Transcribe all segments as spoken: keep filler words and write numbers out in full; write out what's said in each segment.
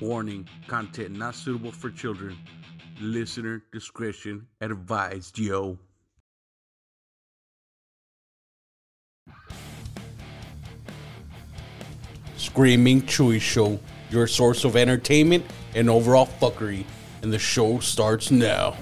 Warning, content not suitable for children. Listener discretion advised, yo. Screaming Chuy Show, your source of entertainment and overall fuckery. And the show starts now.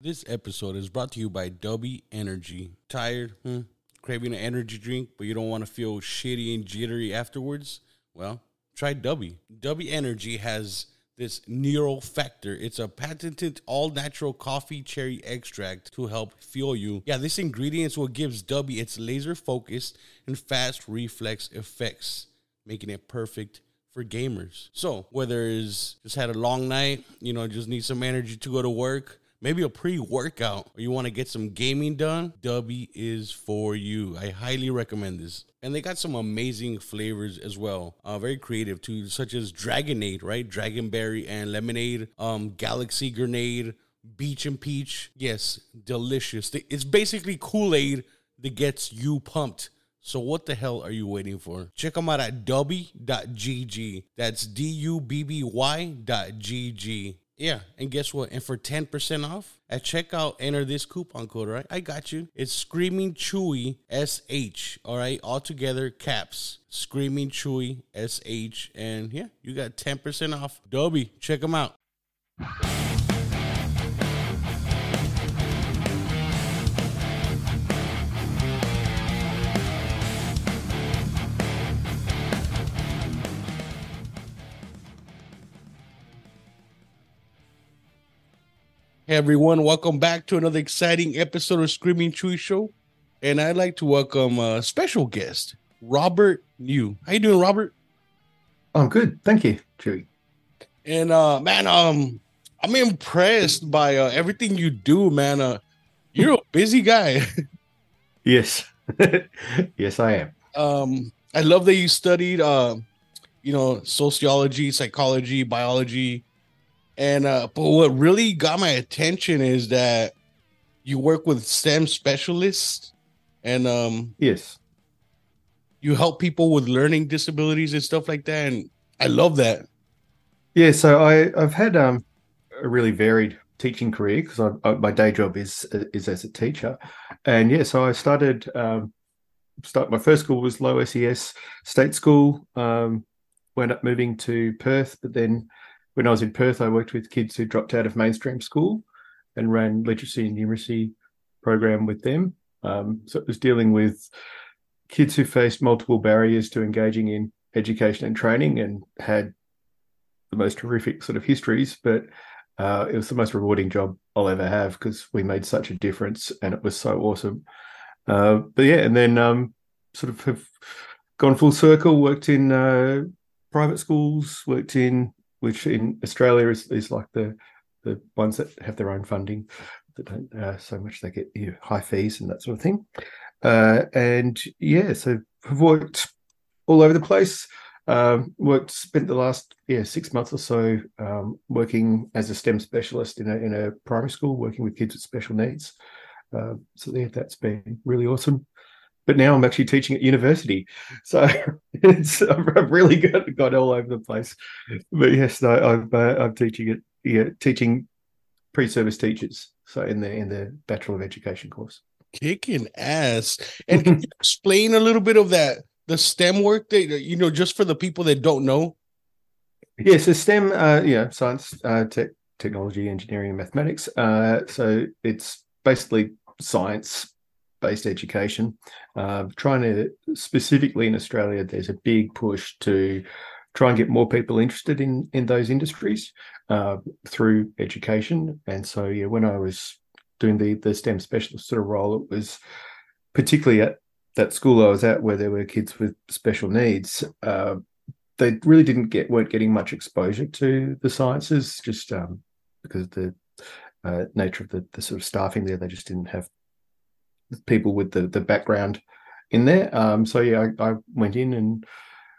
This episode is brought to you by Dubby Energy. Tired? Hmm? Craving an energy drink, but you don't want to feel shitty and jittery afterwards? Well, try Dubby. Dubby Energy has this Neural Factor. It's a patented all-natural coffee cherry extract to help fuel you. Yeah, this ingredient's what gives Dubby its laser-focused and fast reflex effects, making it perfect for gamers. So, whether it's just had a long night, you know, just need some energy to go to work, maybe a pre-workout, or you want to get some gaming done, Dubby is for you. I highly recommend this. And they got some amazing flavors as well. Uh, very creative too, such as Dragonade, right? Dragonberry and Lemonade, um, Galaxy Grenade, Beach and Peach. Yes, delicious. It's basically Kool-Aid that gets you pumped. So what the hell are you waiting for? Check them out at dubby dot g g. That's D U B B Y dot G G. Yeah, and guess what? And for ten percent off, at checkout, enter this coupon code, right? I got you. It's Screaming Chuy S H, all right? All together, caps. Screaming Chuy S H. And yeah, you got ten percent off. Dobie, check them out. Hey everyone, welcome back to another exciting episode of Screaming Chuy Show. And I'd like to welcome a special guest, Robert New. How you doing, Robert? I'm good. Thank you, Chuy. And uh, man, um, I'm impressed by uh, everything you do, man. Uh, you're a busy guy. Yes. Yes, I am. Um, I love that you studied, uh, you know, sociology, psychology, biology. And uh, but what really got my attention is that you work with STEM specialists, and um, yes, you help people with learning disabilities and stuff like that. And I love that. Yeah, so I, I've had um, a really varied teaching career because my day job is is as a teacher, and yeah, so I started um, start my first school was low S E S state school. Um, wound up moving to Perth, but then when I was in Perth, I worked with kids who dropped out of mainstream school and ran literacy and numeracy program with them. Um, so it was dealing with kids who faced multiple barriers to engaging in education and training and had the most horrific sort of histories, but uh, it was the most rewarding job I'll ever have because we made such a difference and it was so awesome. Uh, but yeah, and then um, sort of have gone full circle, worked in uh, private schools, worked in which in Australia is, is like the the ones that have their own funding that don't uh, so much they get you know, high fees and that sort of thing. Uh, and yeah, so I've worked all over the place. Um, worked spent the last yeah six months or so um, working as a STEM specialist in a in a primary school, working with kids with special needs. Uh, so yeah, that's been really awesome. But now I'm actually teaching at university. So it's, I've really got, got all over the place. But yes, no, I'm, uh, I'm teaching it, yeah, teaching pre-service teachers. So in the in the Bachelor of Education course. Kicking ass. And can you explain a little bit of that, the STEM work that, you know, just for the people that don't know? Yes, yeah, so STEM, uh, you know, science, uh, tech, technology, engineering, and mathematics. Uh, so it's basically science based education, uh, trying to specifically in Australia, there's a big push to try and get more people interested in in those industries uh, through education. And so, yeah, when I was doing the the STEM specialist sort of role, it was particularly at that school I was at where there were kids with special needs. Uh, they really didn't get weren't getting much exposure to the sciences, just um, because the uh, nature of the, the sort of staffing there. They just didn't have people with the, the background in there. Um, so, yeah, I, I went in and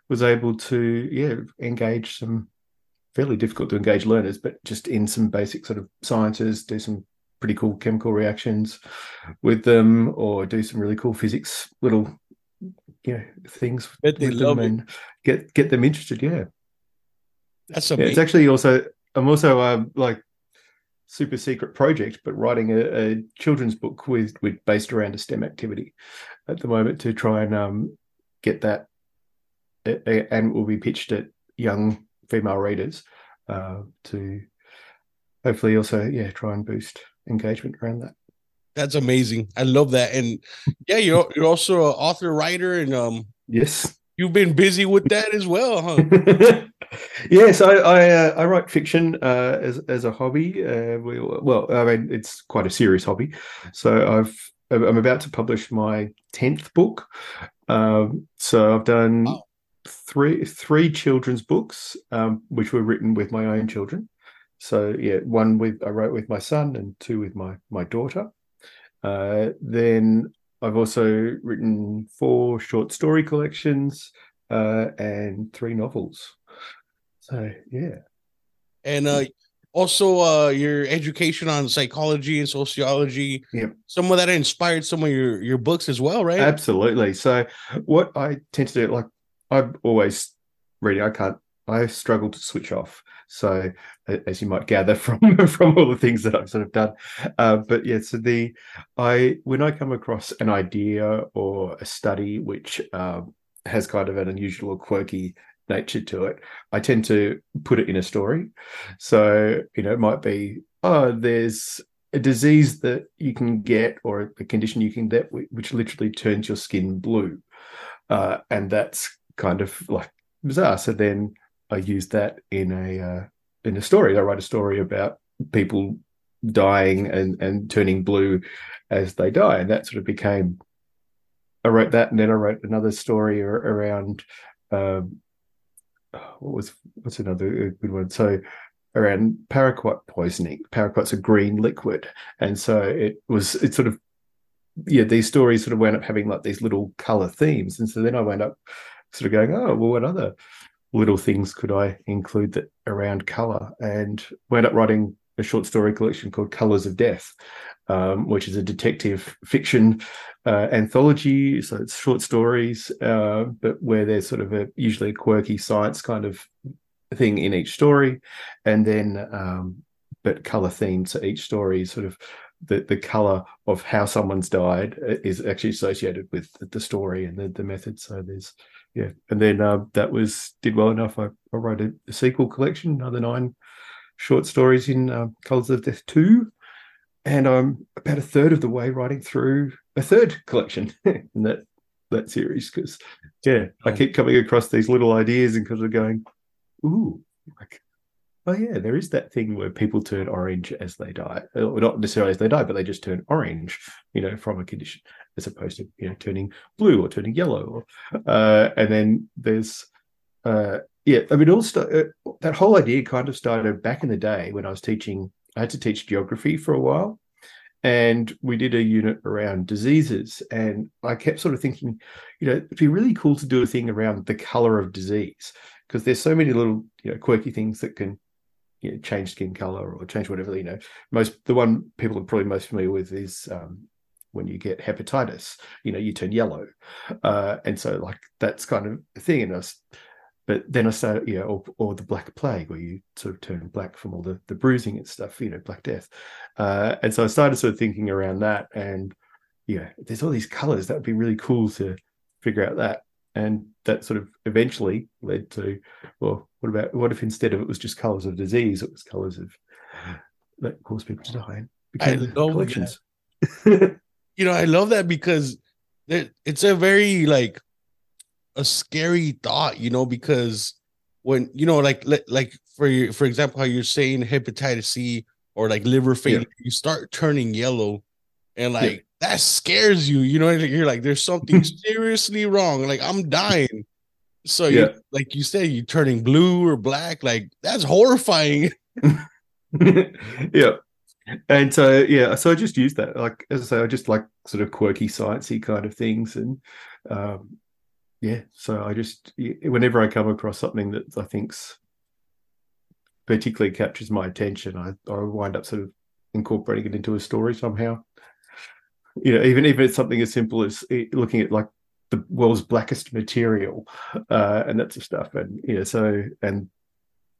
was able to, yeah, engage some fairly difficult to engage learners, but just in some basic sort of sciences, do some pretty cool chemical reactions with them, or do some really cool physics little, you know, things with them, and get get them interested. Yeah, that's something. Yeah, it's actually also I'm also uh, like super secret project, but writing a, a children's book with with based around a STEM activity at the moment to try and um, get that, and will be pitched at young female readers uh, to. Hopefully also, yeah, try and boost engagement around that. That's amazing. I love that. And yeah, you're you're also an author, writer, and um yes, you've been busy with that as well, huh? Yes, I I, uh, I write fiction uh, as as a hobby. Uh, we, well, I mean, it's quite a serious hobby. So I've I'm about to publish my tenth book. Um, so I've done wow. three three children's books, um, which were written with my own children. So yeah, one with I wrote with my son, and two with my my daughter. Uh, then I've also written four short story collections uh, and three novels. So yeah, and uh, also uh, your education on psychology and sociology. Yeah, some of that inspired some of your your books as well, right? Absolutely. So what I tend to do, like I'm always reading. I can't. I struggle to switch off. So, as you might gather from from all the things that I've sort of done, uh, but yeah, so the I when I come across an idea or a study which um, has kind of an unusual or quirky nature to it, I tend to put it in a story. So you know, it might be oh, there's a disease that you can get, or a condition you can get which literally turns your skin blue, uh, and that's kind of like bizarre. So then. I use that in a uh, in a story. I write a story about people dying and, and turning blue as they die, and that sort of became. I wrote that, and then I wrote another story around um, what was what's another good one? So around paraquat poisoning. Paraquat's a green liquid, and so it was. It sort of yeah, these stories sort of wound up having like these little color themes, and so then I wound up sort of going, oh well, what other little things could I include that around colour, and wound up writing a short story collection called Colors of Death, um, which is a detective fiction uh, anthology. So it's short stories, uh, but where there's sort of a usually a quirky science kind of thing in each story, and then um, but colour themed. So each story is sort of the the colour of how someone's died is actually associated with the story and the, the method. So there's. Yeah, and then uh, that was did well enough. I, I wrote a, a sequel collection, another nine short stories in uh, Colors of Death two, and I'm about a third of the way writing through a third collection in that that series. Because yeah, I keep coming across these little ideas and kind of going, ooh, like, oh yeah, there is that thing where people turn orange as they die, or not necessarily as they die, but they just turn orange, you know, from a condition, as opposed to you know turning blue or turning yellow. Or, uh, and then there's, uh, yeah, I mean, all st- uh, that whole idea kind of started back in the day when I was teaching. I had to teach geography for a while, and we did a unit around diseases, and I kept sort of thinking, you know, it'd be really cool to do a thing around the color of disease, because there's so many little you know quirky things that can. You know, change skin color or change whatever, you know, most the one people are probably most familiar with is um, when you get hepatitis, you know, you turn yellow. Uh, and so like that's kind of a thing in us. But then I started, you know, or, or the Black Plague where you sort of turn black from all the, the bruising and stuff, you know, Black Death. Uh, and so I started sort of thinking around that and, you know, there's all these colors that would be really cool to figure out that. And that sort of eventually led to, well, what about what if instead of it was just colors of disease, it was colors of that caused people to die? I love collections. That. You know, I love that because it's a very like a scary thought, you know, because when you know, like like for your, for example, how you're saying hepatitis C or like liver failure, yeah. You start turning yellow, and like. Yeah. That scares you, you know, you're like, there's something seriously wrong. Like I'm dying. So yeah. You, like you said, you're turning blue or black, like that's horrifying. Yeah. And so, yeah, so I just used that. Like, as I say, I just like sort of quirky sciencey kind of things. And um, yeah, so I just, whenever I come across something that I think's particularly captures my attention, I, I wind up sort of incorporating it into a story somehow. You know, even, even if it's something as simple as looking at like the world's blackest material uh, and that sort of stuff. And, you know, so, and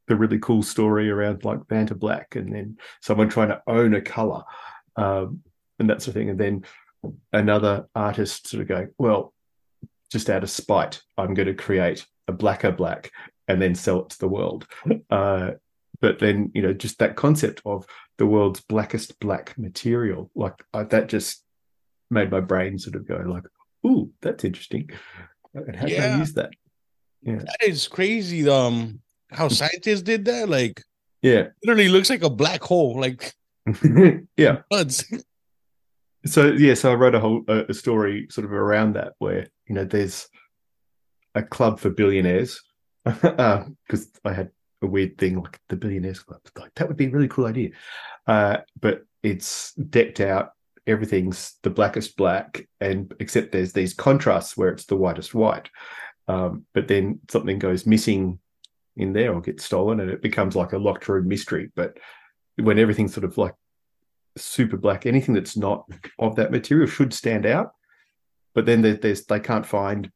the really cool story around like Vanta Black and then someone trying to own a colour um, and that sort of thing. And then another artist sort of going, well, just out of spite, I'm going to create a blacker black and then sell it to the world. Uh, but then, you know, just that concept of the world's blackest black material, like I, that just made my brain sort of go like, ooh, that's interesting. And how yeah. can I use that? Yeah. That is crazy. Um, how scientists did that. Like, yeah, literally looks like a black hole. Like, yeah. So, yeah, so I wrote a whole a, a story sort of around that where, you know, there's a club for billionaires because uh, I had a weird thing like the billionaires club. Like, that would be a really cool idea. Uh, but it's decked out. Everything's the blackest black, and except there's these contrasts where it's the whitest white. Um, but then something goes missing in there or gets stolen, and it becomes like a locked room mystery. But when everything's sort of like super black, anything that's not of that material should stand out. But then there's they can't find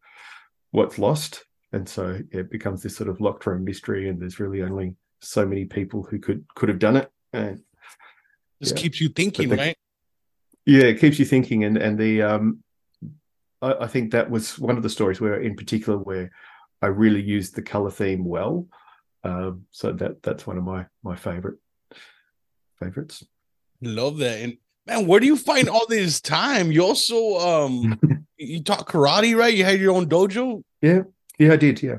what's lost, and so it becomes this sort of locked room mystery. And there's really only so many people who could could have done it. And just yeah. keeps you thinking, they, right? Yeah, it keeps you thinking, and and the um, I, I think that was one of the stories where, in particular, where I really used the color theme well. Um, so that that's one of my my favorite favorites. Love that, and man, where do you find all this time? You also um, you taught karate, right? You had your own dojo. Yeah, yeah, I did. Yeah,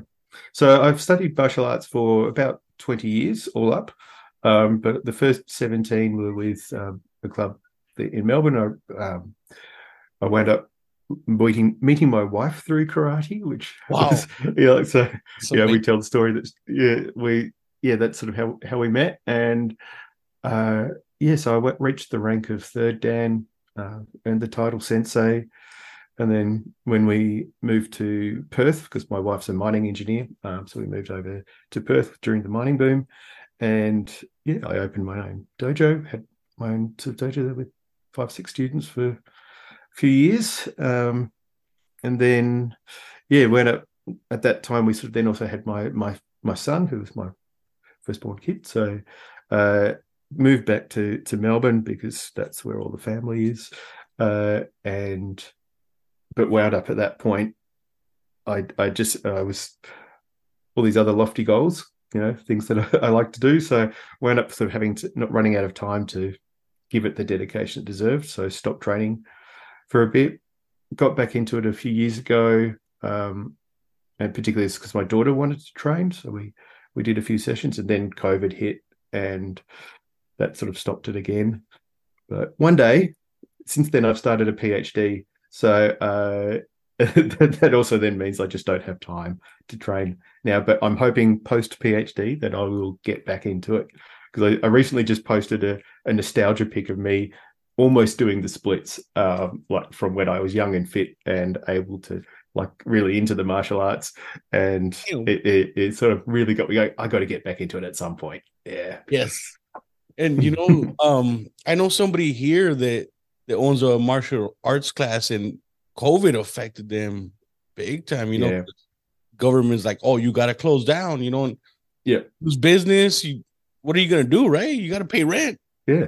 so I've studied martial arts for about twenty years, all up. Um, but the first seventeen were with um, the club. In Melbourne, I, um, I wound up meeting meeting my wife through karate, which wow, was, you know, so Something. yeah, we tell the story that yeah we yeah that's sort of how, how we met, and uh, yeah, so I went, reached the rank of third dan, uh, earned the title sensei, and then when we moved to Perth, because my wife's a mining engineer, um, so we moved over to Perth during the mining boom, and yeah, I opened my own dojo, had my own sort of dojo there with five, six students for a few years. Um, and then, yeah, when it, at that time, we sort of then also had my my my son, who was my firstborn kid. So uh, moved back to, to Melbourne because that's where all the family is. Uh, and but wound up at that point, I I just, I was all these other lofty goals, you know, things that I, I like to do. So wound up sort of having to, not running out of time to give it the dedication it deserved, so stopped training for a bit, got back into it a few years ago, um, and particularly it's because my daughter wanted to train, so we, we did a few sessions, and then COVID hit, and that sort of stopped it again. But one day, since then I've started a PhD, so uh, that, that also then means I just don't have time to train now, but I'm hoping post-PhD that I will get back into it. Because I, I recently just posted a, a nostalgia pic of me almost doing the splits, um, like from when I was young and fit and able to, like, really into the martial arts. And it, it, it sort of really got me going, I got to get back into it at some point. Yeah. Yes. And, you know, um, I know somebody here that, that owns a martial arts class, and COVID affected them big time. You know, yeah. Government's like, oh, you got to close down, you know, and yeah, lose business, you, what are you going to do, right? You got to pay rent. Yeah.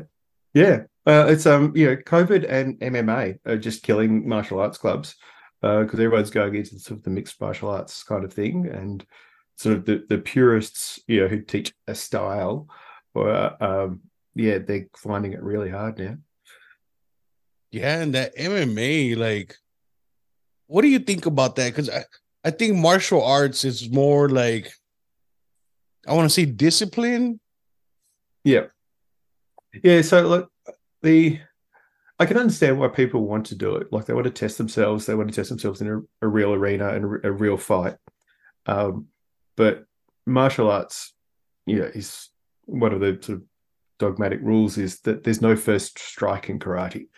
Yeah. Uh, it's, um, you know, COVID and M M A are just killing martial arts clubs because uh, everyone's going into sort of the mixed martial arts kind of thing, and sort of the, the purists, you know, who teach a style, or, uh, um, yeah, they're finding it really hard now. Yeah. And that M M A, like, what do you think about that? Because I, I think martial arts is more like, I want to say discipline. Yeah. Yeah. So, look, the, I can understand why people want to do it. Like, they want to test themselves. They want to test themselves in a, a real arena and a real fight. Um, but martial arts, you know, is one of the sort of dogmatic rules is that there's no first strike in karate.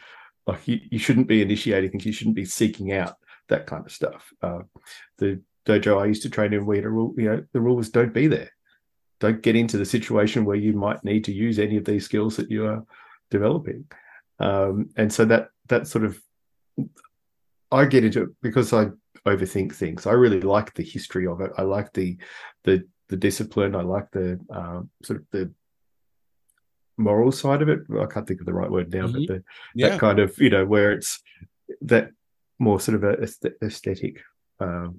Like you, you shouldn't be initiating things, you shouldn't be seeking out that kind of stuff. Uh, the dojo I used to train in, we had a rule, you know, the rule was don't be there. Don't get into the situation where you might need to use any of these skills that you are developing. Um, and so that that sort of, I get into it because I overthink things. I really like the history of it. I like the the the discipline. I like the um, sort of the moral side of it. I can't think of the right word now, mm-hmm. but the, yeah. that kind of, you know, where it's that more sort of a aesthetic um,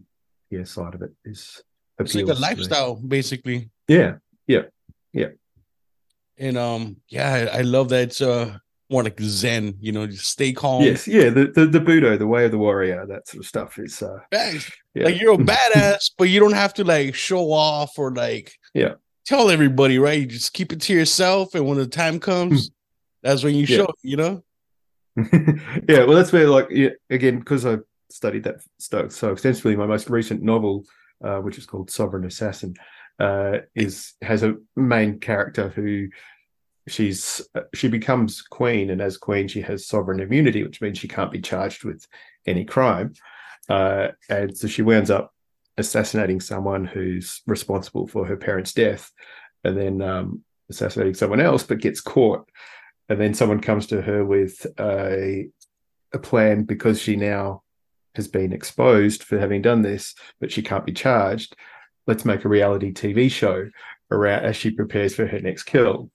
yeah, side of it is It's like a lifestyle, basically. Yeah, yeah, yeah. And um, yeah, I, I love that it's uh, more like Zen, you know, just stay calm. Yes, yeah, the, the, the Budo, the way of the warrior, that sort of stuff is... Uh, yeah. Like you're a badass, but you don't have to like show off or like yeah. tell everybody, right? You just keep it to yourself, and when the time comes, that's when you yeah. show it, you know? Yeah, well, that's where like, yeah, again, because I studied that stuff so extensively, my most recent novel... Uh, which is called Sovereign Assassin, uh, is has a main character who she's she becomes queen, and as queen she has sovereign immunity, which means she can't be charged with any crime. Uh, and so she winds up assassinating someone who's responsible for her parents' death, and then um, assassinating someone else, but gets caught. And then someone comes to her with a, a plan because she now has been exposed for having done this, but she can't be charged. Let's make a reality T V show around as she prepares for her next kill.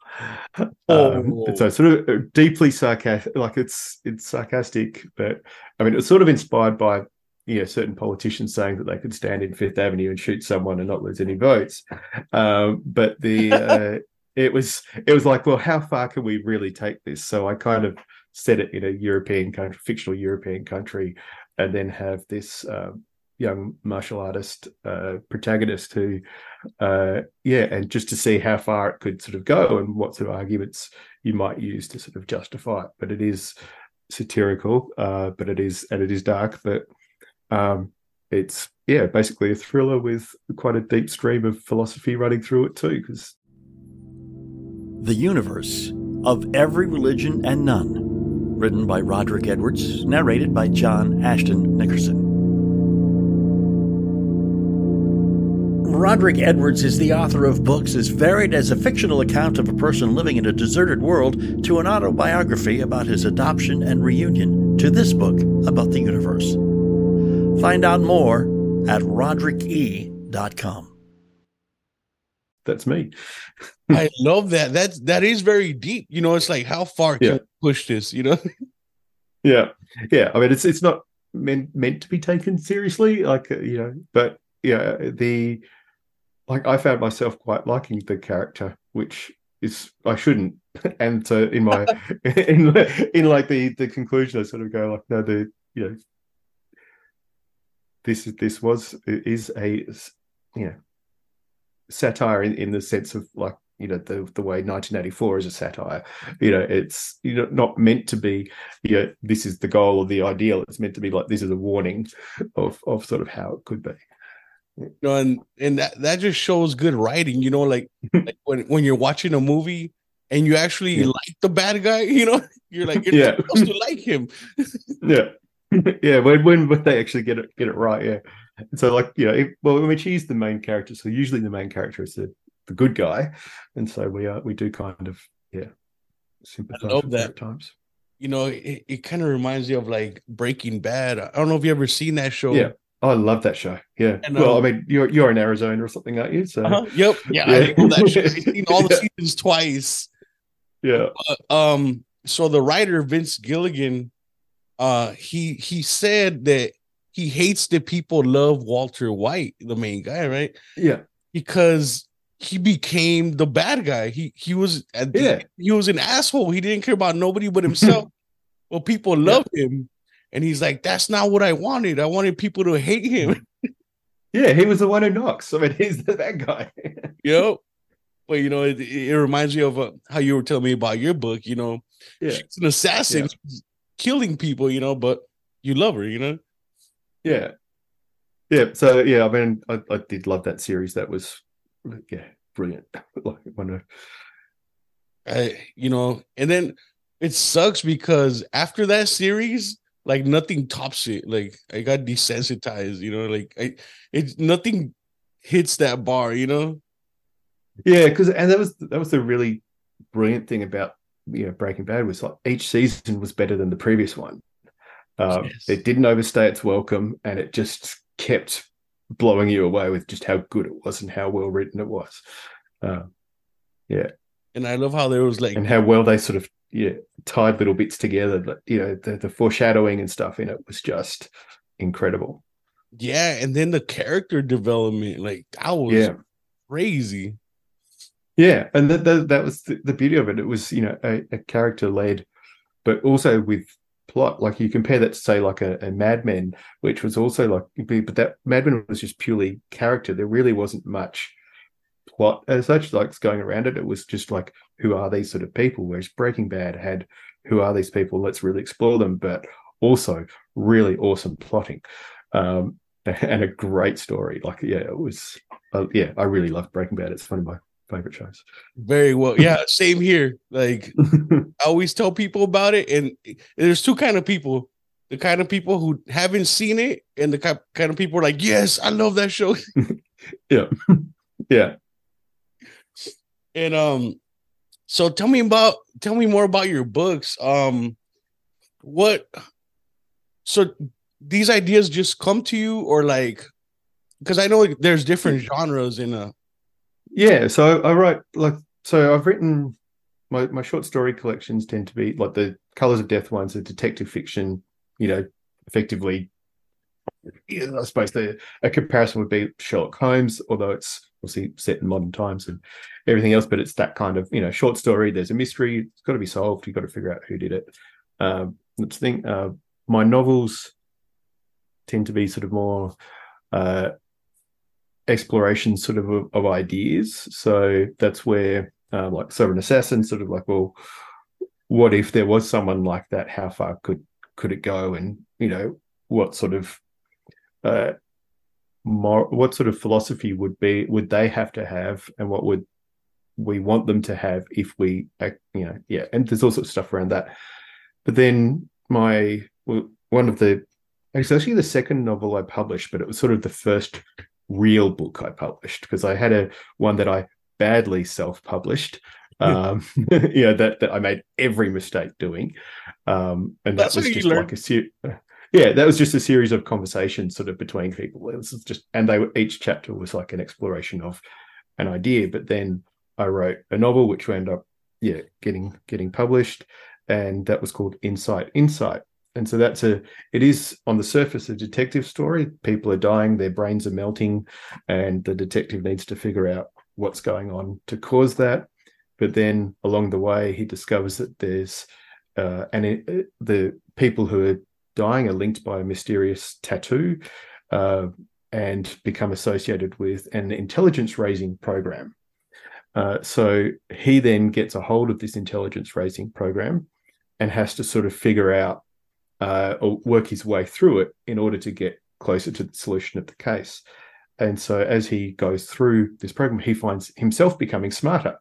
Oh. Um, and so it's sort of deeply sarcastic, like it's it's sarcastic, but I mean, it's sort of inspired by, you know, certain politicians saying that they could stand in Fifth Avenue and shoot someone and not lose any votes. Um, but the uh, it was it was like, well, how far can we really take this? So I kind of set it in a European country, fictional European country, and then have this uh, young martial artist uh, protagonist who, uh, yeah, and just to see how far it could sort of go and what sort of arguments you might use to sort of justify it. But it is satirical, uh, but it is, and it is dark, but um, it's, yeah, basically a thriller with quite a deep stream of philosophy running through it too. Because The Universe of Every Religion and None, written by Roderick Edwards, narrated by John Ashton Nickerson. Roderick Edwards is the author of books as varied as a fictional account of a person living in a deserted world to an autobiography about his adoption and reunion to this book about the universe. Find out more at roderick e dot com. That's me. I love that. That's, that is very deep. You know, it's like, how far yeah. can we push this, you know? Yeah. Yeah. I mean, it's, it's not meant, meant to be taken seriously, like, you know, but yeah, the, like I found myself quite liking the character, which is, I shouldn't. And so in my, in, in like the, the conclusion, I sort of go like, no, the, you know, this is, this was, is a, you know, satire in, in the sense of like, you know, the the way nineteen eighty-four is a satire. You know, it's, you know, not meant to be, you know, this is the goal or the ideal. It's meant to be like, this is a warning of of sort of how it could be. You know, and and that, that just shows good writing, you know, like, like when, when you're watching a movie and you actually yeah. like the bad guy, you know, you're like, you're yeah. supposed to like him. Yeah. Yeah, when, when when they actually get it get it right, yeah. And so, like, you know, it, well, when she's the main character, so usually the main character is the, the good guy, and so we are we do kind of yeah sympathize. I love that. At times, you know, it, it kind of reminds me of like Breaking Bad. I don't know if you ever seen that show. Yeah, I love that show. Yeah, and, well, um, I mean, you're you're in Arizona or something, aren't you? So uh-huh. yep, yeah, yeah. I love that show. I've seen all the yeah. seasons twice. Yeah. But, um. So the writer Vince Gilligan, uh, he he said that he hates that people love Walter White, the main guy, right? Yeah. Because he became the bad guy. He he was yeah. he was an asshole. He didn't care about nobody but himself. Well, people loved yeah. him. And he's like, that's not what I wanted. I wanted people to hate him. Yeah, he was the one who knocks. I mean, he's the bad guy. Yep. But, you know, it, it reminds me of uh, how you were telling me about your book, you know. Yeah. She's an assassin yeah. killing people, you know, but you love her, you know. Yeah, yeah. So yeah, I mean, I, I did love that series. That was yeah, brilliant. Like one of I, you know, and then it sucks because after that series, like nothing tops it. Like I got desensitized, you know, like I, it's nothing hits that bar, you know. Yeah, because and that was that was the really brilliant thing about, you know, Breaking Bad was like each season was better than the previous one. Um, yes. It didn't overstay its welcome, and it just kept blowing you away with just how good it was and how well written it was. Um, yeah, and I love how there was like and how well they sort of yeah tied little bits together. Like, you know, the, the foreshadowing and stuff in it was just incredible. Yeah, and then the character development, like that was yeah. crazy. Yeah, and that that, that was the, the beauty of it. It was, you know, a, a character led, but also with plot. Like you compare that to say like a, a Mad Men, which was also like, but that Mad Men was just purely character. There really wasn't much plot as such, like going around it. It was just like, who are these sort of people? Whereas Breaking Bad had, who are these people? Let's really explore them, but also really awesome plotting, um, and a great story. Like, yeah, it was, uh, yeah, I really loved Breaking Bad. It's one of my favorite shows. Very well. Yeah, same here. Like I always tell people about it, and there's two kind of people. The kind of people who haven't seen it and the kind of people are like, yes, I love that show. Yeah. Yeah. And um so tell me about tell me more about your books. Um what so these ideas just come to you, or like, because I know there's different genres in a Yeah, so I write like so. I've written my, my short story collections tend to be like the Colors of Death ones, the detective fiction. You know, effectively, I suppose the a comparison would be Sherlock Holmes, although it's obviously set in modern times and everything else. But it's that kind of, you know, short story. There's a mystery; it's got to be solved. You've got to figure out who did it. Um, that's the thing. Uh, my novels tend to be sort of more. Uh, exploration sort of, of of ideas. So that's where uh, like Sovereign Assassin sort of like, well, what if there was someone like that? How far could could it go? And, you know, what sort of uh mor- what sort of philosophy would be would they have to have, and what would we want them to have if we act, you know? Yeah, and there's all sorts of stuff around that. But then my one of the it's actually the second novel I published, but it was sort of the first real book I published, because I had a one that I badly self-published, um you know, that that I made every mistake doing, um and That's that was just like a se- yeah that was just a series of conversations sort of between people. It was just, and they were, each chapter was like an exploration of an idea. But then I wrote a novel which wound up yeah getting getting published, and that was called Insight Insight And so that's a, it is on the surface a detective story. People are dying, their brains are melting, and the detective needs to figure out what's going on to cause that. But then along the way, he discovers that there's, uh, and it, the people who are dying are linked by a mysterious tattoo, uh, and become associated with an intelligence raising program. Uh, so he then gets a hold of this intelligence raising program and has to sort of figure out, Uh, or work his way through it in order to get closer to the solution of the case. And so as he goes through this program, he finds himself becoming smarter,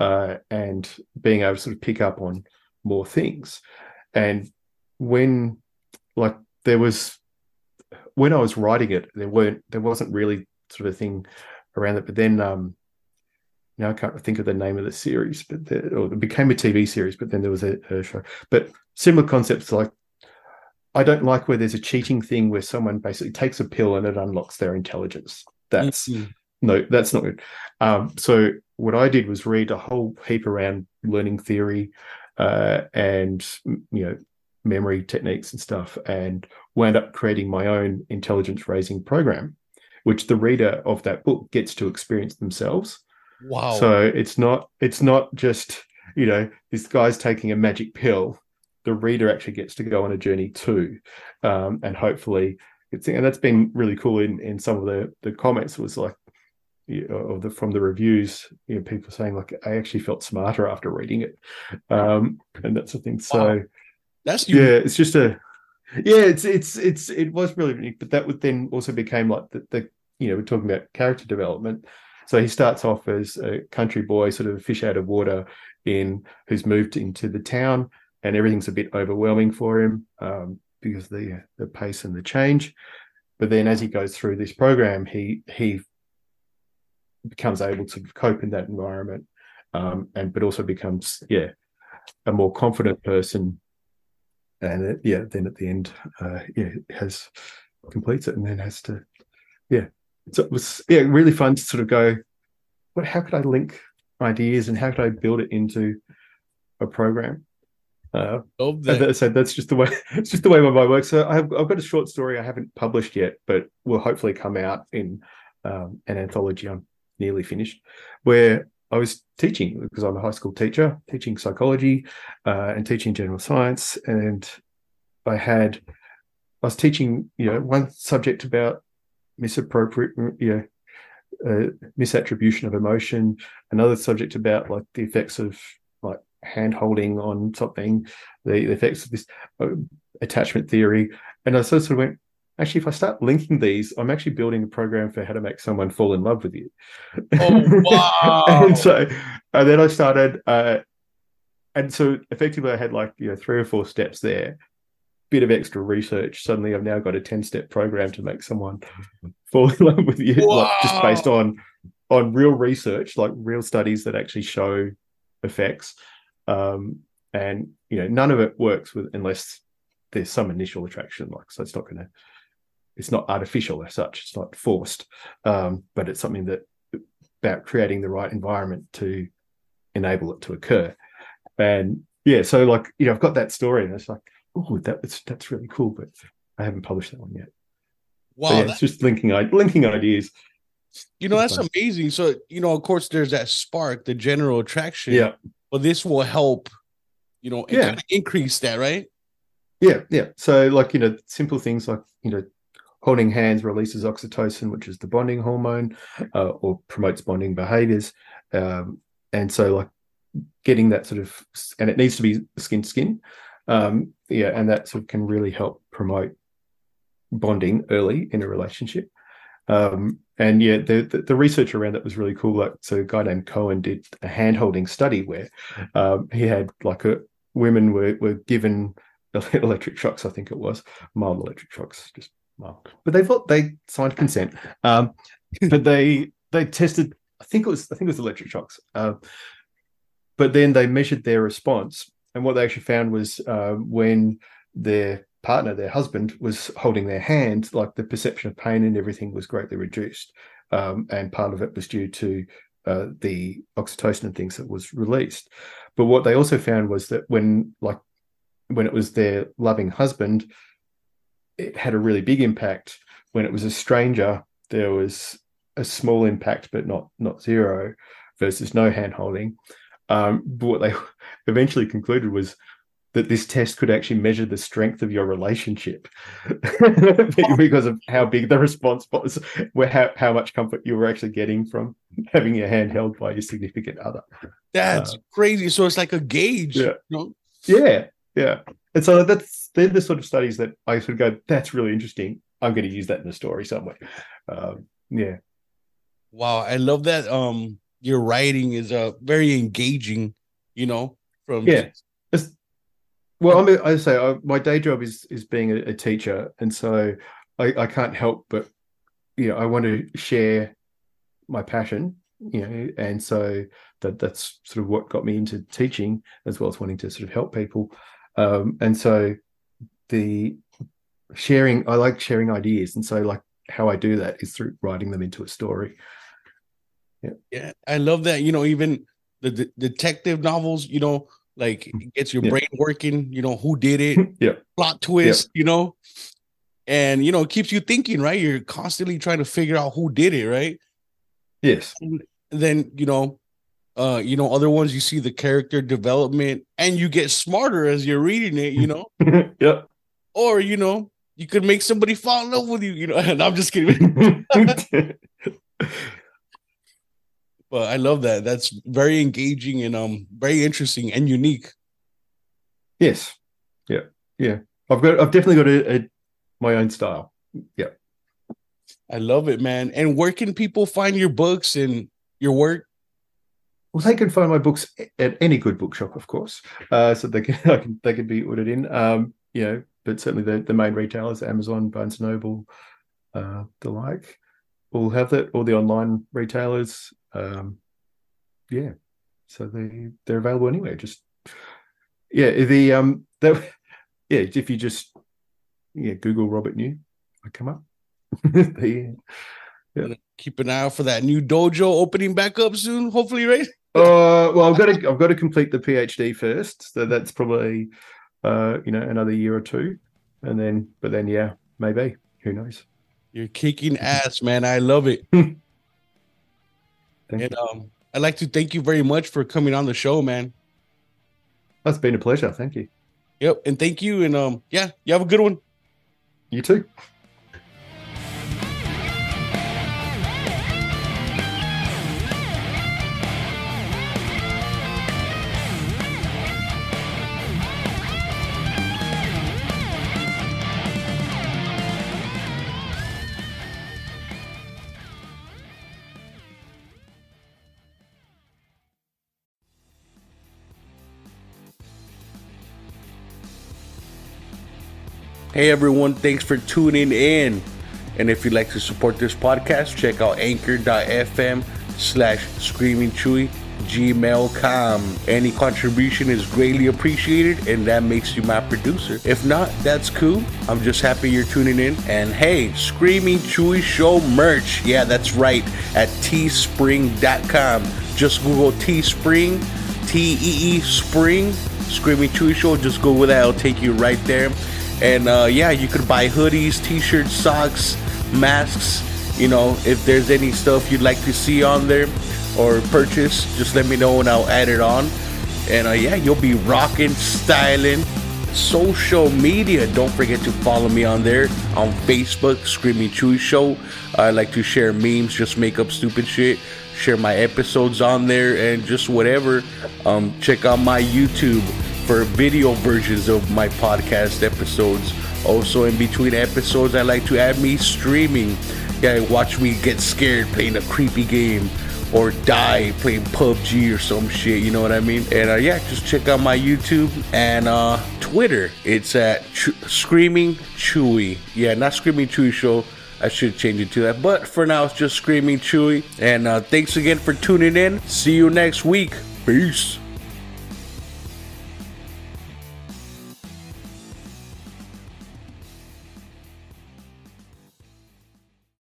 uh, and being able to sort of pick up on more things. And when, like, there was, when I was writing it, there weren't, there wasn't really sort of thing around it. But then, um, now I can't think of the name of the series, but the, or it became a T V series, but then there was a, a show. But similar concepts, like, I don't like where there's a cheating thing where someone basically takes a pill and it unlocks their intelligence. That's mm-hmm. no, that's not good. Um, so what I did was read a whole heap around learning theory, uh, and, you know, memory techniques and stuff, and wound up creating my own intelligence raising program, which the reader of that book gets to experience themselves. Wow. So it's not, it's not just, you know, this guy's taking a magic pill. The reader actually gets to go on a journey too, um, and hopefully, it's, and that's been really cool. In, in some of the, the comments was like, you know, or the, from the reviews, you know, people saying like, I actually felt smarter after reading it, um, and that's the thing. So wow. That's unique. Yeah, it's just a yeah, it's it's it's it was really unique. But that would then also became like the, the you know, we're talking about character development. So he starts off as a country boy, sort of a fish out of water, in, who's moved into the town, and everything's a bit overwhelming for him um, because of the the pace and the change. But then as he goes through this program, he he becomes able to cope in that environment, um, and but also becomes yeah a more confident person. And it, yeah, then at the end, uh, yeah, has completes it, and then has to yeah. So it was yeah really fun to sort of go, what? How could I link ideas and how could I build it into a program? Uh, that. So that's just the way it's just the way my mind works. So I've, I've got a short story I haven't published yet, but will hopefully come out in um, an anthology. I'm nearly finished, where I was teaching, because I'm a high school teacher, teaching psychology uh, and teaching general science, and I had I was teaching you know one subject about misappropriate you know. Uh, misattribution of emotion, another subject about like the effects of like hand holding on something, the, the effects of this uh, attachment theory, and I sort of, sort of went, actually, if I start linking these, I'm actually building a program for how to make someone fall in love with you. Oh wow! and so and then I started, uh, and so effectively I had like you know three or four steps there, bit of extra research. Suddenly I've now got a ten-step program to make someone fall in love with you, like just based on on real research, like real studies that actually show effects. Um, and you know, none of it works with unless there's some initial attraction. Like, so it's not going to, it's not artificial as such. It's not forced, um, but it's something that about creating the right environment to enable it to occur. And yeah, so like you know, I've got that story, and it's like, oh, that was, that's really cool, but I haven't published that one yet. Wow, yeah, it's just linking linking ideas. You know, that's amazing. So, you know, of course, there's that spark, the general attraction. Yeah. But this will help, you know, yeah. kind of increase that, right? Yeah, yeah. So, like, you know, simple things like, you know, holding hands releases oxytocin, which is the bonding hormone, uh, or promotes bonding behaviors. Um, and so, like, getting that sort of, and it needs to be skin to skin. Um, yeah, and that sort of can really help promote bonding early in a relationship. Um, and yeah, the, the the research around that was really cool. Like, so a guy named Cohen did a hand-holding study where um, he had like a women were were given electric shocks, I think it was mild electric shocks, just mild. But they thought they signed consent. Um, but they they tested. I think it was I think it was electric shocks. Uh, but then they measured their response. And what they actually found was uh, when their partner, their husband, was holding their hand, like the perception of pain and everything was greatly reduced. Um, and part of it was due to uh, the oxytocin and things that was released. But what they also found was that when, like, when it was their loving husband, it had a really big impact. When it was a stranger, there was a small impact, but not not zero, versus no hand holding. Um, but what they eventually concluded was that this test could actually measure the strength of your relationship because of how big the response was, where how, how much comfort you were actually getting from having your hand held by your significant other. That's uh, crazy. So it's like a gauge. Yeah. You know? Yeah. Yeah. And so that's, they're the sort of studies that I sort of go, that's really interesting. I'm going to use that in the story somewhere. Um, yeah. Wow. I love that. Um, your writing is uh, very engaging, you know, from yeah it's, well I'm a, I say I, my day job is is being a, a teacher, and so I, I can't help but you know I want to share my passion, you know, and so that that's sort of what got me into teaching, as well as wanting to sort of help people, um and so the sharing, I like sharing ideas, and so like how I do that is through writing them into a story. Yeah. Yeah, I love that. You know, even the, the detective novels, you know, like it gets your yeah. brain working, you know, who did it, yeah. plot twist, yeah. you know, and, you know, it keeps you thinking, right? You're constantly trying to figure out who did it, right? Yes. And then, you know, uh, you know, other ones, you see the character development and you get smarter as you're reading it, you know? yeah. Or, you know, you could make somebody fall in love with you, you know, and I'm just kidding. But I love that. That's very engaging and um very interesting and unique. Yes. Yeah. Yeah. I've got I've definitely got a, a my own style. Yeah. I love it, man. And where can people find your books and your work? Well, they can find my books at any good bookshop, of course. Uh, so they can, I can they can be ordered in. Um, you know, but certainly the, the main retailers, Amazon, Barnes and Noble, uh, the like, all have that. All the online retailers, um, yeah. So they they're available anywhere. Just yeah, the um, they, yeah. If you just yeah Google Robert New, I come up. yeah. Yeah. Keep an eye out for that new dojo opening back up soon, hopefully, right? Uh, well, I've got to I've got to complete the PhD first, so that's probably uh, you know another year or two, and then but then yeah, maybe who knows? You're kicking ass, man! I love it. Thank and you. um, I'd like to thank you very much for coming on the show, man. That's been a pleasure. Thank you. Yep, and thank you, and um, yeah, you have a good one. You too. Hey everyone, thanks for tuning in. And if you'd like to support this podcast, check out anchor dot f m slash screaming chuy gmail dot com. Any contribution is greatly appreciated, and that makes you my producer. If not, that's cool. I'm just happy you're tuning in. And hey, Screaming Chuy Show merch. Yeah, that's right, at teespring dot com. Just Google Teespring, T E E Spring, Screaming Chuy Show. Just Google that, it'll take you right there. And uh, yeah, you could buy hoodies, t-shirts, socks, masks. You know, if there's any stuff you'd like to see on there or purchase, just let me know and I'll add it on. And uh, yeah, you'll be rocking, styling. Social media, don't forget to follow me on there. On Facebook, Screaming Chuy Show. I like to share memes, just make up stupid shit. Share my episodes on there and just whatever. Um, check out my YouTube for video versions of my podcast episodes. Also, in between episodes, I like to add me streaming. Yeah, watch me get scared playing a creepy game or die playing P U B G or some shit, you know what I mean? And uh, yeah, just check out my YouTube and uh, Twitter. It's at Ch- Screaming Chuy. Yeah, not Screaming Chuy Show. I should change it to that. But for now, it's just Screaming Chuy. And uh, thanks again for tuning in. See you next week. Peace.